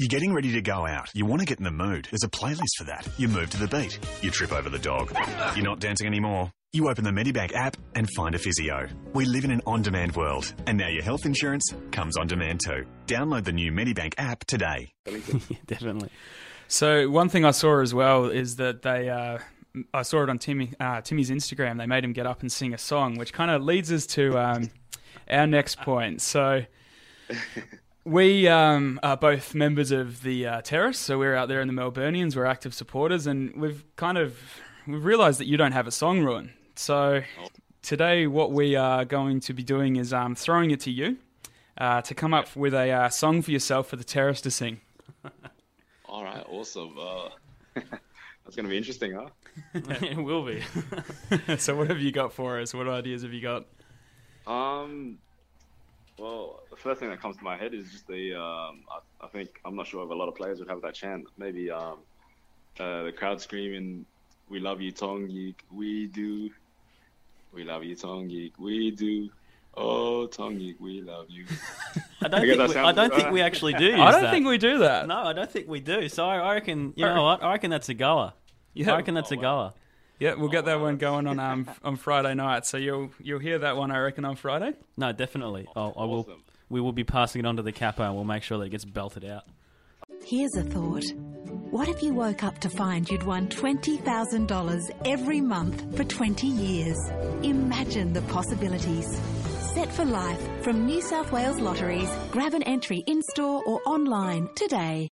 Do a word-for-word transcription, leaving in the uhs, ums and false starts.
You're getting ready to go out. You want to get in the mood. There's a playlist for that. You move to the beat. You trip over the dog. You're not dancing anymore. You open the Medibank app and find a physio. We live in an on-demand world, and now your health insurance comes on demand too. Download the new Medibank app today. Yeah, definitely. So one thing I saw as well is that they... Uh, I saw it on Timmy, uh, Timmy's Instagram. They made him get up and sing a song, which kind of leads us to um, our next point. So... We um, are both members of the uh, Terrace, so we're out there in the Melburnians. We're active supporters, and we've kind of we've realised that you don't have a song, Ruon. So today, what we are going to be doing is um, throwing it to you uh, to come up with a uh, song for yourself for the Terrace to sing. All right, awesome. Uh, that's going to be interesting, huh? It will be. So, what have you got for us? What ideas have you got? Um. Well, the first thing that comes to my head is just the, um, I, I think, I'm not sure if a lot of players would have that chant. Maybe um, uh, the crowd screaming, "We love you, Tongyik, we do. We love you, Tongyik, we do. Oh, Tongyik, we love you." I don't, I think, we, I don't think we actually do. I don't that. think we do that. No, I don't think we do. So I reckon, you know what, I reckon that's a goer. Yeah. I reckon that's oh, a goer. Yeah, we'll get that one going on um, on Friday night. So you'll you'll hear that one, I reckon, on Friday. No, definitely. Oh, I will. Awesome. We will be passing it on to the capo, and we'll make sure that it gets belted out. Here's a thought: what if you woke up to find you'd won twenty thousand dollars every month for twenty years? Imagine the possibilities. Set for life from New South Wales Lotteries. Grab an entry in store or online today.